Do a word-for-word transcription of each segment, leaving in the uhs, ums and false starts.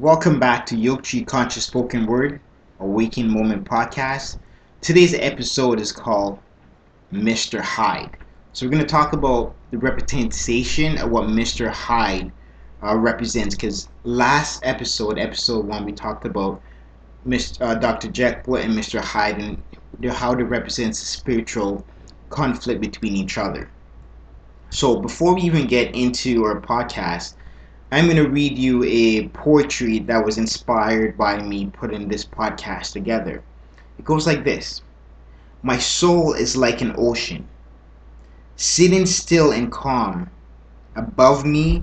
Welcome back to Yoke Chi Conscious Spoken Word Awakening Moment Podcast. Today's episode is called Mister Hyde. So we're going to talk about the representation of what Mister Hyde uh, represents, because last episode, episode one, we talked about Mister Uh, Doctor Jekyll and Mister Hyde and how they represent spiritual conflict between each other. So before we even get into our podcast, I'm going to read you a poetry that was inspired by me putting this podcast together. It goes like this. My soul is like an ocean, sitting still and calm. Above me,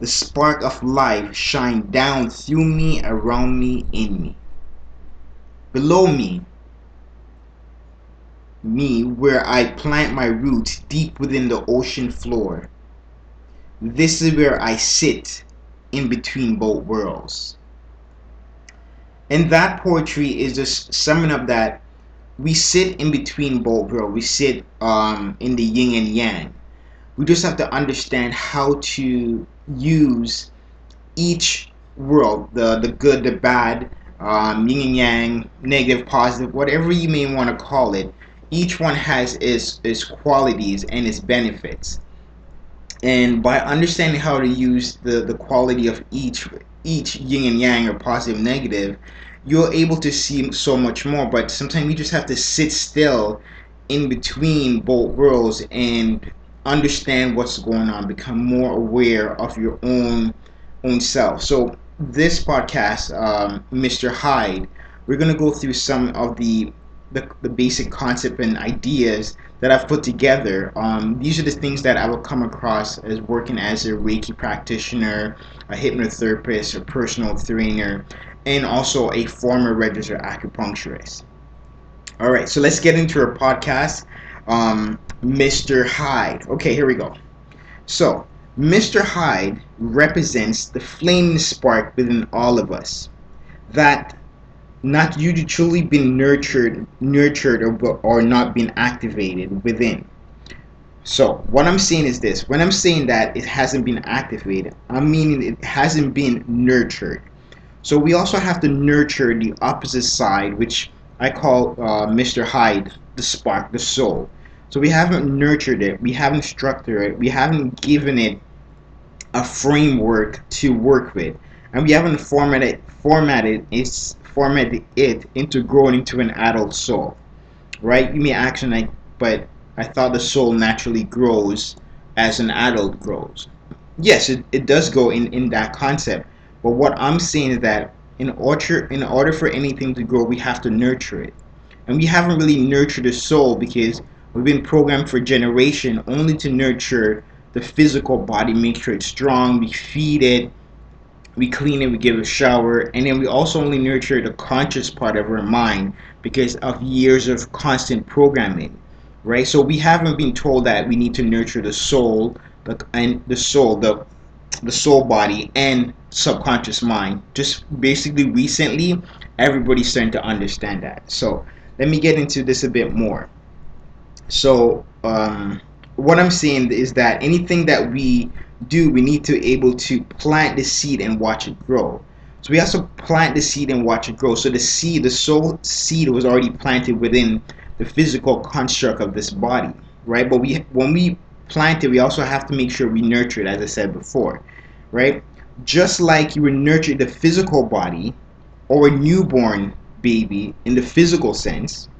the spark of life shines down through me, around me, in me. Below me, me where I plant my roots deep within the ocean floor. This is where I sit in between both worlds. And that poetry is just summing up that we sit in between both worlds. We sit um, in the yin and yang. We just have to understand how to use each world, the, the good, the bad, um, yin and yang, negative, positive, whatever you may want to call it. Each one has its, its qualities and its benefits. And by understanding how to use the, the quality of each each yin and yang, or positive and negative, you're able to see so much more. But sometimes we just have to sit still in between both worlds and understand what's going on, become more aware of your own own self. So this podcast, um, Mister Hyde, we're going to go through some of the The, the basic concept and ideas that I've put together. Um, these are the things that I will come across as working as a Reiki practitioner, a hypnotherapist, a personal trainer, and also a former registered acupuncturist. All right, so let's get into our podcast, um, Mister Hyde. Okay, here we go. So, Mister Hyde represents the flaming spark within all of us that not usually truly been nurtured, nurtured or, or not been activated within. So what I'm saying is this. When I'm saying that it hasn't been activated, I mean it hasn't been nurtured. So we also have to nurture the opposite side, which I call uh, Mister Hyde, the spark, the soul. So we haven't nurtured it. We haven't structured it. We haven't given it a framework to work with. And we haven't formatted, formatted its format it into growing into an adult soul, right? You may action like, but I thought the soul naturally grows as an adult grows. Yes, it, it does go in, in that concept, but what I'm saying is that in order, in order for anything to grow, we have to nurture it. And we haven't really nurtured the soul because we've been programmed for generation only to nurture the physical body, make sure it's strong, we feed it, we clean it, we give it a shower, and then we also only nurture the conscious part of our mind because of years of constant programming, right? So we haven't been told that we need to nurture the soul, the and the soul, the the soul body, and subconscious mind. Just basically recently, everybody's starting to understand that. So let me get into this a bit more. So um, what I'm saying is that anything that we do, we need to able to plant the seed and watch it grow. So we have to plant the seed and watch it grow. So the seed, the soul seed, was already planted within the physical construct of this body, right? But we, when we plant it, we also have to make sure we nurture it, as I said before, right? Just like you would nurture the physical body or a newborn baby in the physical sense,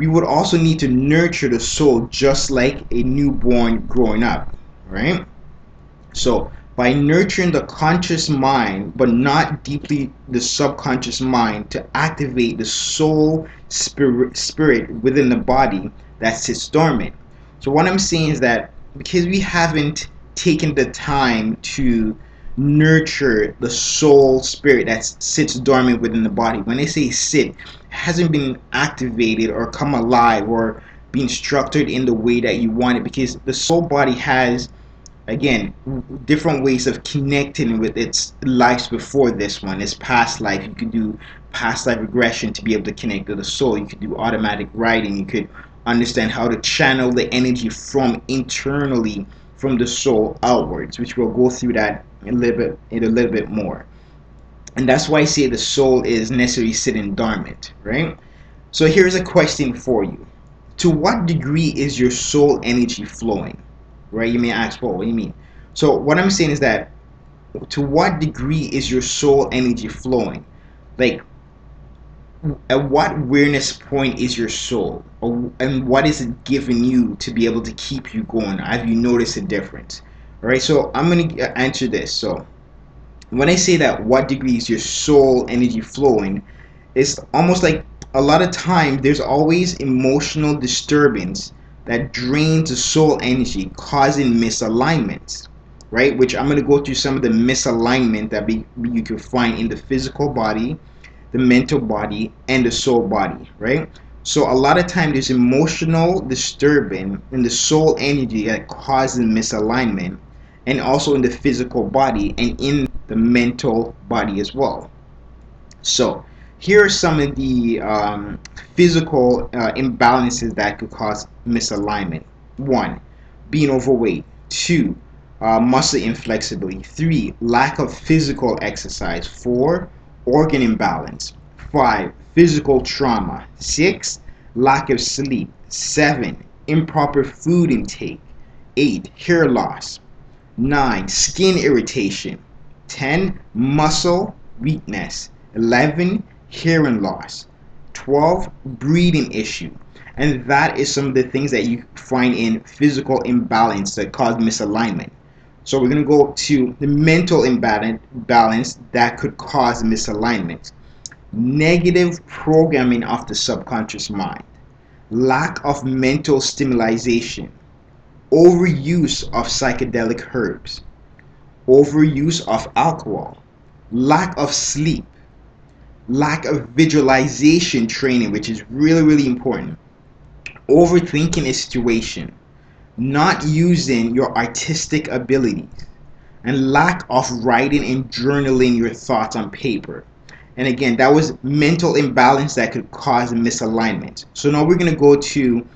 we would also need to nurture the soul just like a newborn growing up, right? So by nurturing the conscious mind, but not deeply the subconscious mind, to activate the soul spirit, spirit within the body that sits dormant. So what I'm saying is that because we haven't taken the time to nurture the soul spirit that sits dormant within the body, when they say sit, it hasn't been activated or come alive or been structured in the way that you want it, because the soul body has, again, different ways of connecting with its lives before this one. It's past life. You could do past life regression to be able to connect with the soul. You could do automatic writing. You could understand how to channel the energy from internally, from the soul outwards, which we'll go through that in a little bit, in a little bit more. And that's why I say the soul is necessarily sitting dormant, right? So here's a question for you. To what degree is your soul energy flowing? Right? You may ask, well, what do you mean? So what I'm saying is that, to what degree is your soul energy flowing? Like, at what awareness point is your soul? And what is it giving you to be able to keep you going? Have you noticed a difference? All right, so I'm going to answer this. So when I say that, what degree is your soul energy flowing, it's almost like a lot of time there's always emotional disturbance that drains the soul energy, causing misalignments, right? Which I'm going to go through some of the misalignment that be, you can find in the physical body, the mental body, and the soul body, right? So a lot of time there's emotional disturbance in the soul energy that causes misalignment, and also in the physical body and in the mental body as well. So here are some of the um, physical uh, imbalances that could cause misalignment. One, being overweight. Two, uh, muscle inflexibility. Three, lack of physical exercise. Four, organ imbalance. Five, physical trauma. Six, lack of sleep. Seven, improper food intake. Eight, hair loss. Nine, skin irritation. Ten, muscle weakness. Eleven, hearing loss. Twelve, breathing issue. And that is some of the things that you find in physical imbalance that cause misalignment. So we're going to go to the mental imbalance that could cause misalignment. Negative programming of the subconscious mind. Lack of mental stimulation. Overuse of psychedelic herbs. Overuse of alcohol. Lack of sleep. Lack of visualization training, which is really, really important. Overthinking a situation. Not using your artistic abilities, and lack of writing and journaling your thoughts on paper. And again, that was mental imbalance that could cause misalignment. So now we're going to go to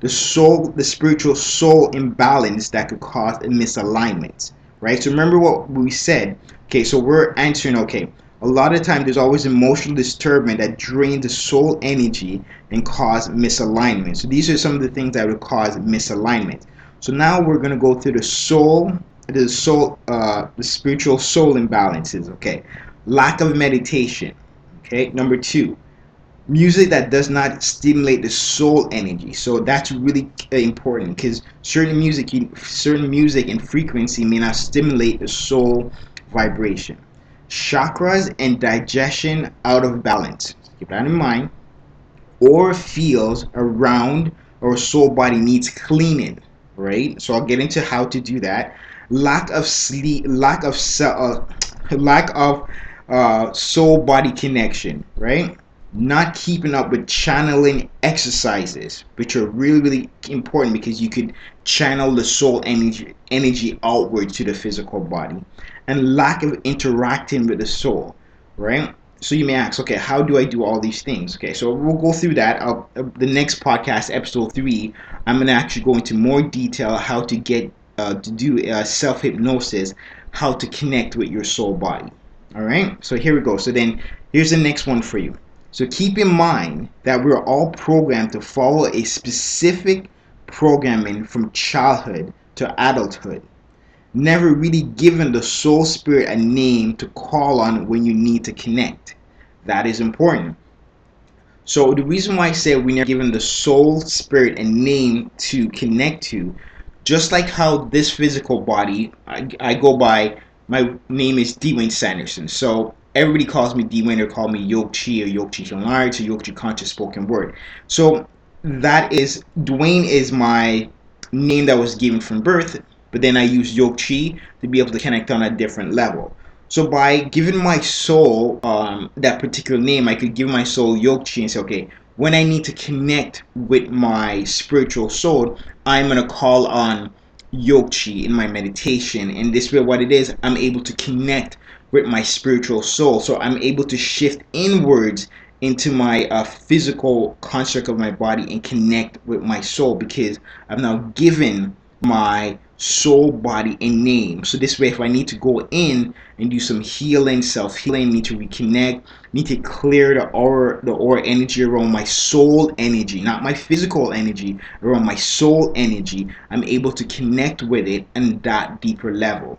the soul, the spiritual soul imbalance that could cause a misalignment, right? So remember what we said. Okay, so we're answering, okay, a lot of time there's always emotional disturbance that drains the soul energy and cause misalignment. So these are some of the things that would cause misalignment. So now we're going to go through the soul, the soul, uh, the spiritual soul imbalances. Okay, lack of meditation. Okay, number two, music that does not stimulate the soul energy. So that's really important, because certain music, certain music and frequency may not stimulate the soul vibration. Chakras and digestion out of balance. Keep that in mind. Or feels around or soul body needs cleaning. Right, so I'll get into how to do that. Lack of sleep, lack of uh, lack of uh, soul body connection. Right, not keeping up with channeling exercises, which are really, really important, because you could channel the soul energy energy outward to the physical body, and lack of interacting with the soul. Right. So you may ask, okay, how do I do all these things? Okay, so we'll go through that. I'll, uh, the next podcast, episode three, I'm going to actually go into more detail how to get, uh, to do uh, self-hypnosis, how to connect with your soul body. All right, so here we go. So then here's the next one for you. So keep in mind that we're all programmed to follow a specific programming from childhood to adulthood. Never really given the soul spirit a name to call on when you need to connect. That is important. So the reason why I say we never given the soul spirit a name to connect to, just like how this physical body, I, I go by, my name is Dwayne Sanderson. So everybody calls me Dwayne, or call me Yoke Chi, or Yoke Chi Chonar, to Yoke Chi Conscious Spoken Word. So that is, Dwayne is my name that was given from birth. But then I use Yoke Chi to be able to connect on a different level. So by giving my soul um, that particular name, I could give my soul Yoke Chi and say, okay, when I need to connect with my spiritual soul, I'm going to call on Yoke Chi in my meditation. And this way, what it is, I'm able to connect with my spiritual soul. So I'm able to shift inwards into my uh, physical construct of my body and connect with my soul, because I'm now given my soul, body, and name. So this way, if I need to go in and do some healing, self-healing, need to reconnect, need to clear the aura, the aura energy around my soul energy, not my physical energy, around my soul energy, I'm able to connect with it on that deeper level,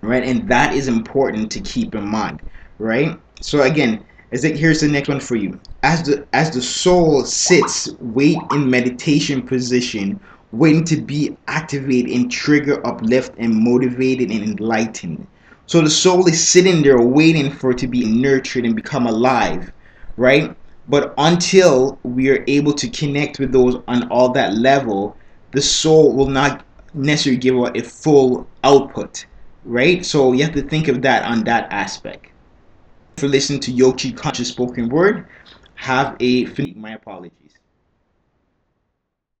right? And that is important to keep in mind, right? So again, is that here's the next one for you. As the as the soul sits, wait in meditation position, waiting to be activated and trigger, uplift, and motivated and enlightened. So the soul is sitting there waiting for it to be nurtured and become alive, right? But until we are able to connect with those on all that level, the soul will not necessarily give out a full output, right? So you have to think of that on that aspect. For listening to Yoke Chi Conscious Spoken Word, have a my apologies.